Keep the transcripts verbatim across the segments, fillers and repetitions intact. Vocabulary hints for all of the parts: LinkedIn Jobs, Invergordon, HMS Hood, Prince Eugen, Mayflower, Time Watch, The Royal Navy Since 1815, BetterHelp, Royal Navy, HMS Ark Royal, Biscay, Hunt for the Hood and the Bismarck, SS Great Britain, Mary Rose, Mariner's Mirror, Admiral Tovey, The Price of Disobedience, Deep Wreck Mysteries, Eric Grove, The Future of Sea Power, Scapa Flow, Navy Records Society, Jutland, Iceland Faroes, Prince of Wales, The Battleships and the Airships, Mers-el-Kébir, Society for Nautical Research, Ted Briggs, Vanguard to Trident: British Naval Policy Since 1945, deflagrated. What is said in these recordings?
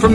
From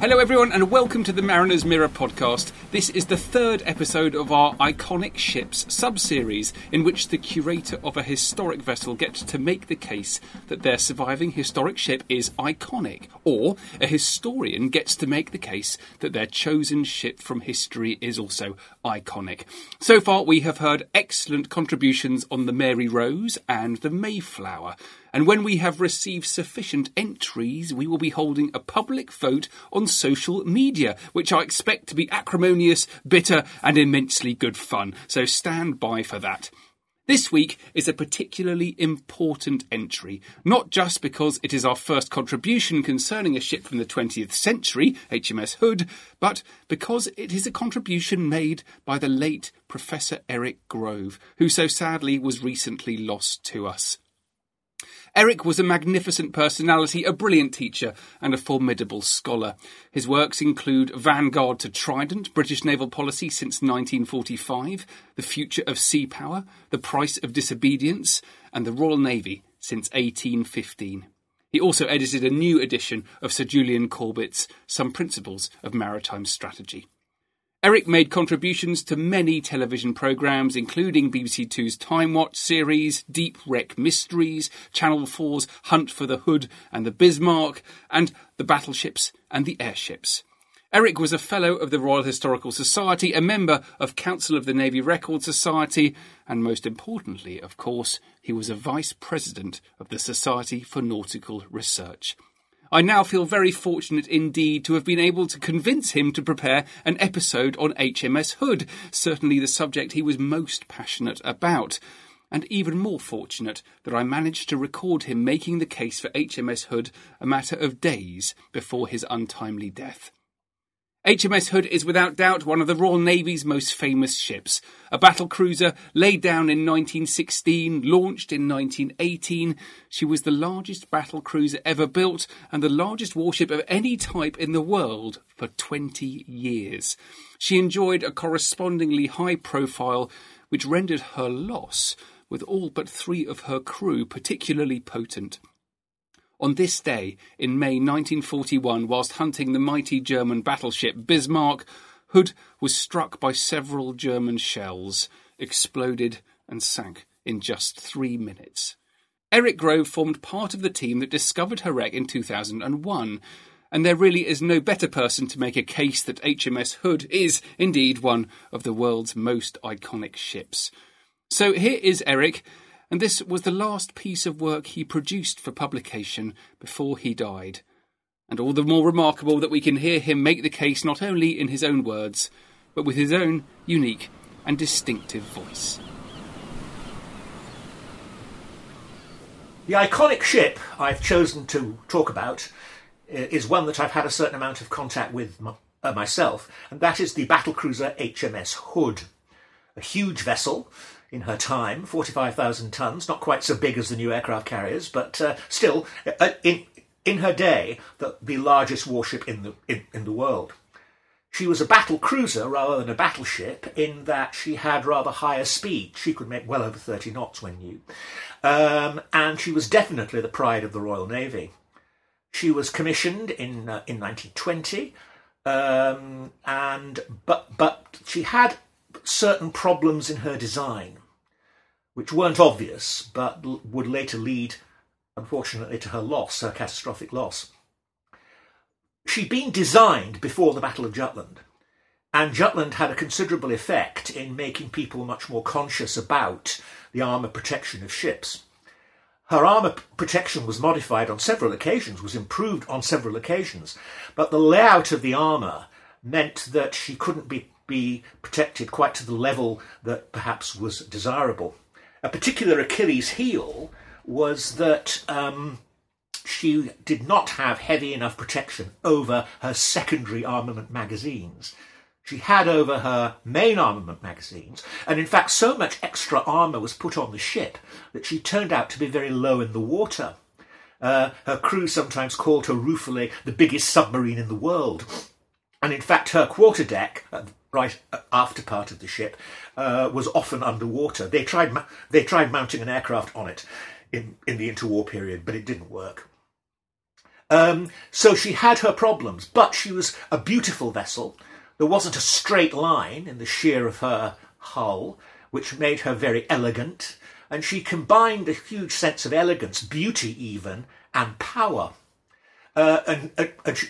Hello everyone, and welcome to the Mariner's Mirror podcast. This is the third episode of our Iconic Ships sub-series, in which the curator of a historic vessel gets to make the case that their surviving historic ship is iconic, or a historian gets to make the case that their chosen ship from history is also iconic. So far we have heard excellent contributions on the Mary Rose and the Mayflower. And when we have received sufficient entries, we will be holding a public vote on social media, which I expect to be acrimonious, bitter, and immensely good fun. So stand by for that. This week is a particularly important entry, not just because it is our first contribution concerning a ship from the twentieth century, H M S Hood, but because it is a contribution made by the late Professor Eric Grove, who so sadly was recently lost to us. Eric was a magnificent personality, a brilliant teacher and a formidable scholar. His works include Vanguard to Trident: British Naval Policy Since nineteen forty-five, The Future of Sea Power, The Price of Disobedience and The Royal Navy Since eighteen fifteen. He also edited a new edition of Sir Julian Corbett's Some Principles of Maritime Strategy. Eric made contributions to many television programmes, including B B C Two's Time Watch series, Deep Wreck Mysteries, Channel four's Hunt for the Hood and the Bismarck, and The Battleships and the Airships. Eric was a Fellow of the Royal Historical Society, a member of Council of the Navy Records Society, and most importantly, of course, he was a Vice President of the Society for Nautical Research. I now feel very fortunate indeed to have been able to convince him to prepare an episode on H M S Hood, certainly the subject he was most passionate about. And even more fortunate that I managed to record him making the case for H M S Hood a matter of days before his untimely death. H M S Hood is without doubt one of the Royal Navy's most famous ships. A battle cruiser laid down in nineteen sixteen, launched in nineteen eighteen, she was the largest battle cruiser ever built and the largest warship of any type in the world for twenty years. She enjoyed a correspondingly high profile, which rendered her loss, with all but three of her crew, particularly potent. On this day, in May nineteen forty-one, whilst hunting the mighty German battleship Bismarck, Hood was struck by several German shells, exploded and sank in just three minutes. Eric Grove formed part of the team that discovered her wreck in two thousand one, and there really is no better person to make a case that H M S Hood is, indeed, one of the world's most iconic ships. So here is Eric, and this was the last piece of work he produced for publication before he died. And all the more remarkable that we can hear him make the case not only in his own words, but with his own unique and distinctive voice. The iconic ship I've chosen to talk about is one that I've had a certain amount of contact with my, uh, myself, and that is the battlecruiser H M S Hood. A huge vessel in her time, forty-five thousand tonnes, not quite so big as the new aircraft carriers, but uh, still, uh, in in her day, the, the largest warship in the in, in the world. She was a battle cruiser rather than a battleship in that she had rather higher speed. She could make well over thirty knots when new. Um, and she was definitely the pride of the Royal Navy. She was commissioned in uh, in nineteen twenty, um, and but but she had certain problems in her design, which weren't obvious, but l- would later lead, unfortunately, to her loss, her catastrophic loss. She'd been designed before the Battle of Jutland, and Jutland had a considerable effect in making people much more conscious about the armour protection of ships. Her armour protection was modified on several occasions, was improved on several occasions, but the layout of the armour meant that she couldn't be, be protected quite to the level that perhaps was desirable. A particular Achilles' heel was that um, she did not have heavy enough protection over her secondary armament magazines. She had over her main armament magazines, and in fact so much extra armour was put on the ship that she turned out to be very low in the water. Uh, her crew sometimes called her ruefully the biggest submarine in the world, and in fact her quarterdeck, uh, right after part of the ship, uh, was often underwater. They tried ma- they tried mounting an aircraft on it in, in the interwar period, but it didn't work. Um, so she had her problems, but she was a beautiful vessel. There wasn't a straight line in the sheer of her hull, which made her very elegant, and she combined a huge sense of elegance, beauty even, and power. Uh, and, and, and, she,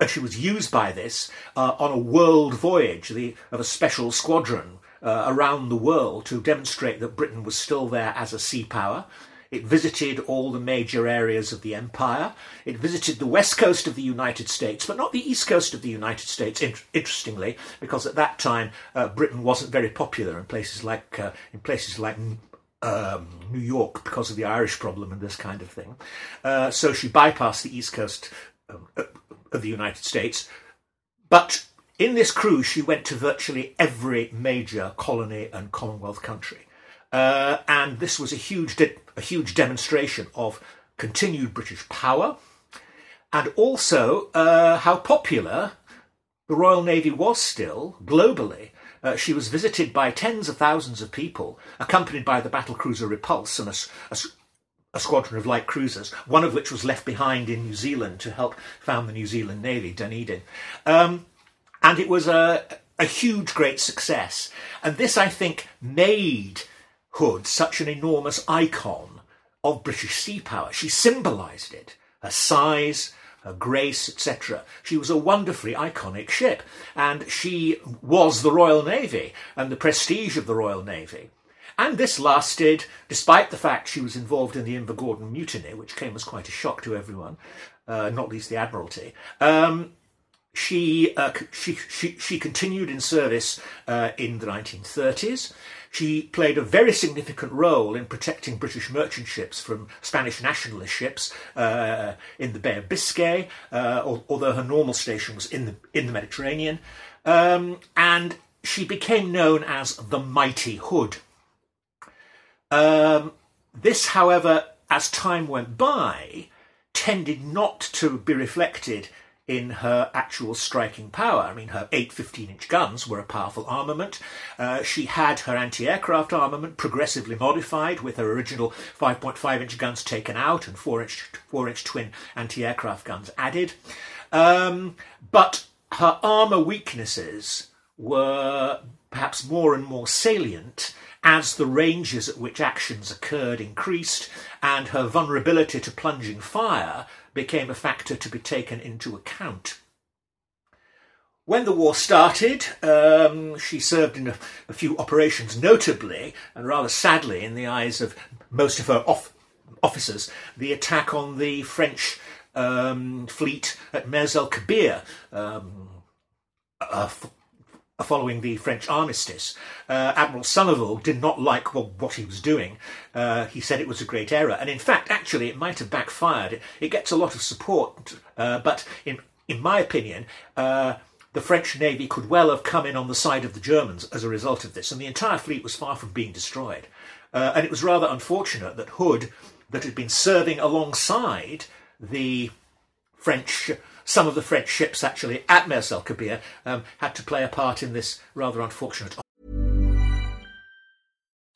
and she was used by this uh, on a world voyage the, of a special squadron uh, around the world to demonstrate that Britain was still there as a sea power. It visited all the major areas of the empire. It visited the west coast of the United States, but not the east coast of the United States, in- interestingly, because at that time uh, Britain wasn't very popular in places like uh, in places like um, New York because of the Irish problem and this kind of thing. Uh, so she bypassed the east coast um, of the United States. But in this cruise, she went to virtually every major colony and Commonwealth country. Uh, and this was a huge de- a huge demonstration of continued British power, and also uh, how popular the Royal Navy was still globally. Uh, she was visited by tens of thousands of people, accompanied by the battlecruiser Repulse and a, a, a squadron of light cruisers, one of which was left behind in New Zealand to help found the New Zealand Navy, Dunedin. Um, and it was a, a huge, great success. And this, I think, made Hood such an enormous icon of British sea power. She symbolised it, her size, her grace, et cetera. She was a wonderfully iconic ship, and she was the Royal Navy and the prestige of the Royal Navy. And this lasted, despite the fact she was involved in the Invergordon Mutiny, which came as quite a shock to everyone, uh, not least the Admiralty. Um, she, uh, she she she continued in service uh, in the nineteen thirties. She played a very significant role in protecting British merchant ships from Spanish nationalist ships uh, in the Bay of Biscay, uh, although her normal station was in the in the Mediterranean. Um, and she became known as the Mighty Hood. Um, this, however, as time went by, tended not to be reflected in her actual striking power. I mean, her eight fifteen-inch guns were a powerful armament. Uh, she had her anti-aircraft armament progressively modified, with her original five point five inch guns taken out and four-inch four-inch twin anti-aircraft guns added. Um, but her armour weaknesses were perhaps more and more salient as the ranges at which actions occurred increased, and her vulnerability to plunging fire became a factor to be taken into account. When the war started, um, she served in a, a few operations, notably, and rather sadly in the eyes of most of her off- officers, the attack on the French um, fleet at Mers-el-Kébir, um, uh, f- following the French armistice. Uh, Admiral Somerville did not like what, what he was doing. Uh, he said it was a great error. And in fact, actually, it might have backfired. It, it gets a lot of support. Uh, but in in my opinion, uh, the French Navy could well have come in on the side of the Germans as a result of this. And the entire fleet was far from being destroyed. Uh, and it was rather unfortunate that Hood, that had been serving alongside the French some of the French ships actually at Mers-el-Kébir um, had to play a part in this rather unfortunate.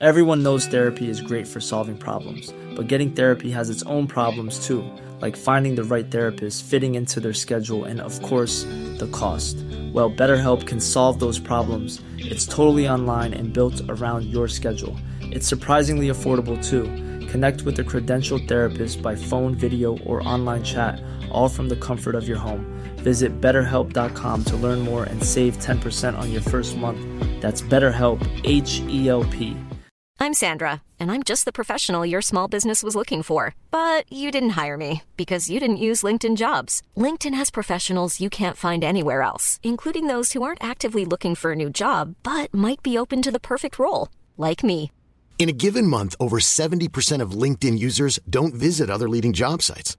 Everyone knows therapy is great for solving problems, but getting therapy has its own problems too, like finding the right therapist, fitting into their schedule, and of course, the cost. Well, BetterHelp can solve those problems. It's totally online and built around your schedule. It's surprisingly affordable too. Connect with a credentialed therapist by phone, video, or online chat, all from the comfort of your home. Visit BetterHelp dot com to learn more and save ten percent on your first month. That's BetterHelp, H E L P. I'm Sandra, and I'm just the professional your small business was looking for. But you didn't hire me because you didn't use LinkedIn Jobs. LinkedIn has professionals you can't find anywhere else, including those who aren't actively looking for a new job, but might be open to the perfect role, like me. In a given month, over seventy percent of LinkedIn users don't visit other leading job sites.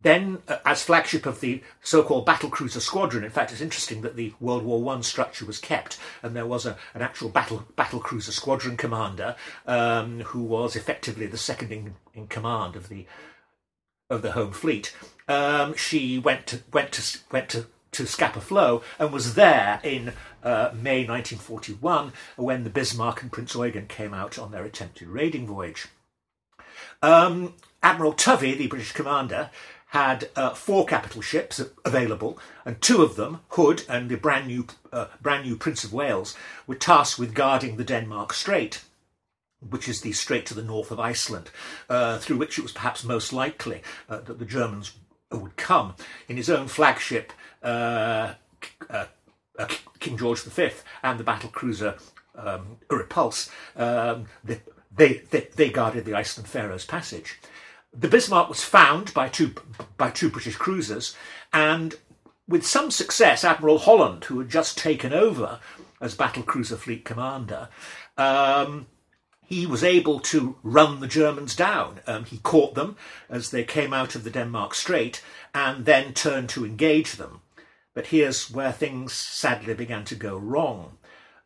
Then, uh, as flagship of the so-called battlecruiser squadron, in fact, it's interesting that the World War One structure was kept, and there was a, an actual battle battlecruiser squadron commander um, who was effectively the second in, in command of the of the home fleet. Um, she went to went to went to. to Scapa Flow and was there in uh, May nineteen forty-one when the Bismarck and Prince Eugen came out on their attempted raiding voyage. Um, Admiral Tovey, the British commander, had uh, four capital ships available, and two of them, Hood and the brand new, uh, brand new Prince of Wales, were tasked with guarding the Denmark Strait, which is the strait to the north of Iceland, uh, through which it was perhaps most likely uh, that the Germans would come. In his own flagship, Uh, uh, uh, King George the Fifth and the battlecruiser um, Repulse, um, they, they they guarded the Iceland Faroes Passage. The Bismarck was found by two by two British cruisers, and with some success, Admiral Holland, who had just taken over as battlecruiser fleet commander, um, he was able to run the Germans down. Um, he caught them as they came out of the Denmark Strait and then turned to engage them. But here's where things sadly began to go wrong.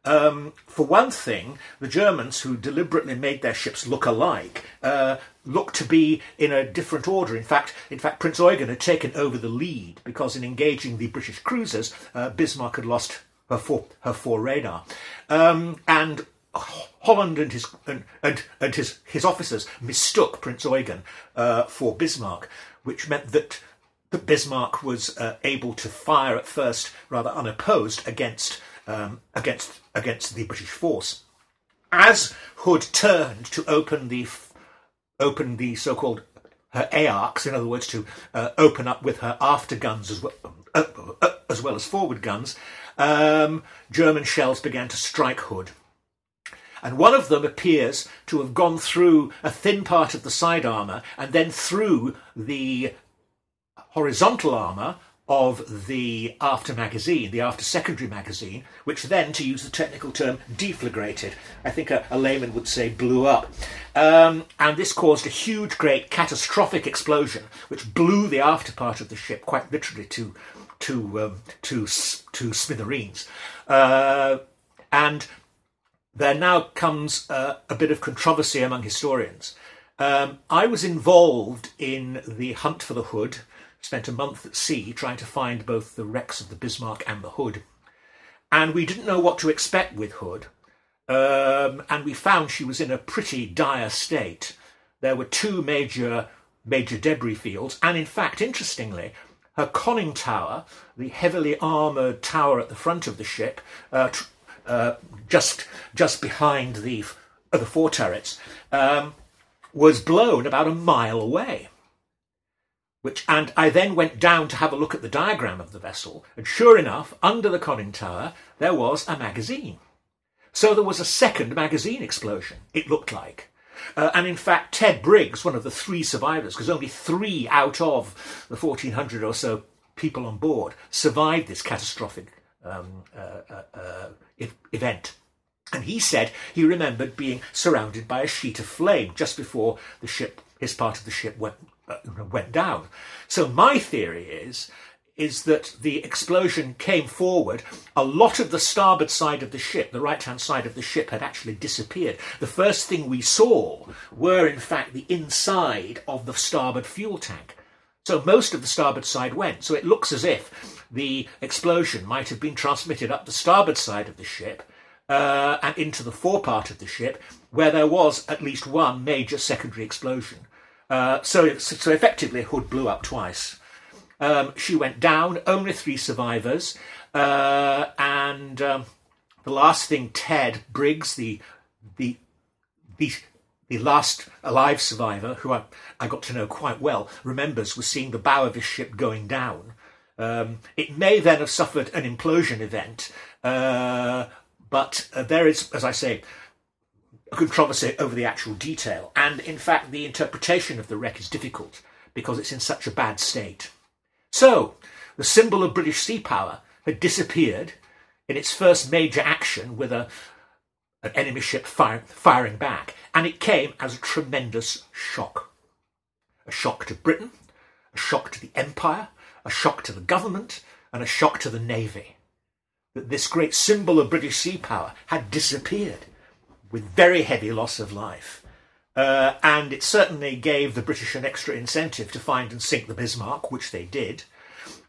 Um, for one thing, the Germans, who deliberately made their ships look alike, uh, looked to be in a different order. In fact, in fact, Prince Eugen had taken over the lead because in engaging the British cruisers, uh, Bismarck had lost her four, her four radar. Um, and Holland and his and, and, and his, his officers mistook Prince Eugen uh, for Bismarck, which meant that the Bismarck was uh, able to fire at first rather unopposed against um, against against the British force. As Hood turned to open the open the so-called her A A Cs, in other words, to uh, open up with her after guns as well uh, uh, as well as forward guns, um, German shells began to strike Hood, and one of them appears to have gone through a thin part of the side armour and then through the horizontal armour of the after magazine, the after secondary magazine, which then, to use the technical term, deflagrated. I think a, a layman would say blew up. Um, and this caused a huge, great, catastrophic explosion, which blew the after part of the ship quite literally to to um, to to smithereens. Uh, and there now comes uh, a bit of controversy among historians. Um, I was involved in the hunt for the Hood, spent a month at sea trying to find both the wrecks of the Bismarck and the Hood. And we didn't know what to expect with Hood. Um, and we found she was in a pretty dire state. There were two major, major debris fields. And in fact, interestingly, her conning tower, the heavily armoured tower at the front of the ship, uh, tr- Uh, just just behind the uh, the fore turrets, um, was blown about a mile away. Which, and I then went down to have a look at the diagram of the vessel, and sure enough, under the conning tower, there was a magazine. So there was a second magazine explosion, it looked like. Uh, and in fact, Ted Briggs, one of the three survivors, because only three out of the fourteen hundred or so people on board survived this catastrophic um, uh, uh, uh, event. And he said he remembered being surrounded by a sheet of flame just before the ship, his part of the ship went Uh, went down. So my theory is is that the explosion came forward. A lot of the starboard side of the ship, the right-hand side of the ship, had actually disappeared. The first thing we saw were, in fact, the inside of the starboard fuel tank. So most of the starboard side went. So it looks as if the explosion might have been transmitted up the starboard side of the ship uh, and into the forepart of the ship, where there was at least one major secondary explosion. Uh, so, so effectively, Hood blew up twice. Um, she went down, only three survivors. Uh, and um, the last thing Ted Briggs, the the the, the last alive survivor, who I, I got to know quite well, remembers was seeing the bow of his ship going down. Um, it may then have suffered an implosion event. Uh, but uh, there is, as I say, controversy over the actual detail, and in fact the interpretation of the wreck is difficult because it's in such a bad state. So the symbol of British sea power had disappeared in its first major action with a an enemy ship fire, firing back, and it came as a tremendous shock. A shock to Britain, a shock to the Empire, a shock to the government, and a shock to the Navy, that this great symbol of British sea power had disappeared, with very heavy loss of life. Uh, and it certainly gave the British an extra incentive to find and sink the Bismarck, which they did.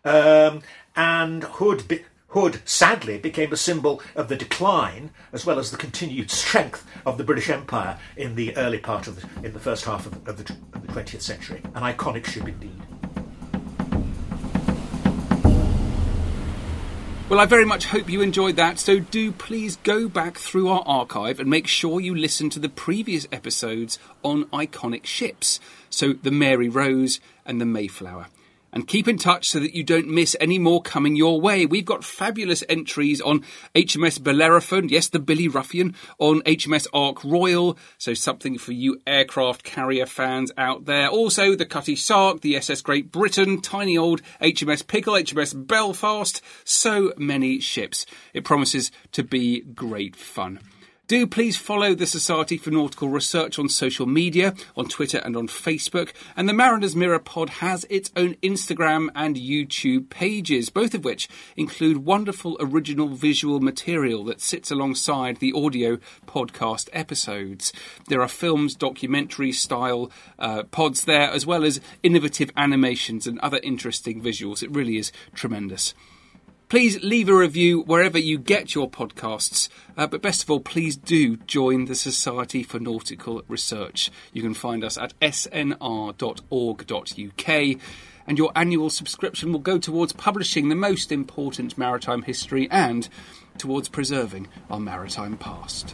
Um, and Hood, be- Hood, sadly, became a symbol of the decline, as well as the continued strength of the British Empire in the early part of the, in the first half of, of, the, of the twentieth century. An iconic ship indeed. Well, I very much hope you enjoyed that, so do please go back through our archive and make sure you listen to the previous episodes on iconic ships, so the Mary Rose and the Mayflower. And keep in touch so that you don't miss any more coming your way. We've got fabulous entries on H M S Bellerophon, yes, the Billy Ruffian, on H M S Ark Royal, so something for you aircraft carrier fans out there. Also, the Cutty Sark, the S S Great Britain, tiny old H M S Pickle, H M S Belfast, so many ships. It promises to be great fun. Do please follow the Society for Nautical Research on social media, on Twitter and on Facebook. And the Mariner's Mirror pod has its own Instagram and YouTube pages, both of which include wonderful original visual material that sits alongside the audio podcast episodes. There are films, documentary-style uh, pods there, as well as innovative animations and other interesting visuals. It really is tremendous. Please leave a review wherever you get your podcasts. Uh, but best of all, please do join the Society for Nautical Research. You can find us at s n r dot org dot u k. And your annual subscription will go towards publishing the most important maritime history and towards preserving our maritime past.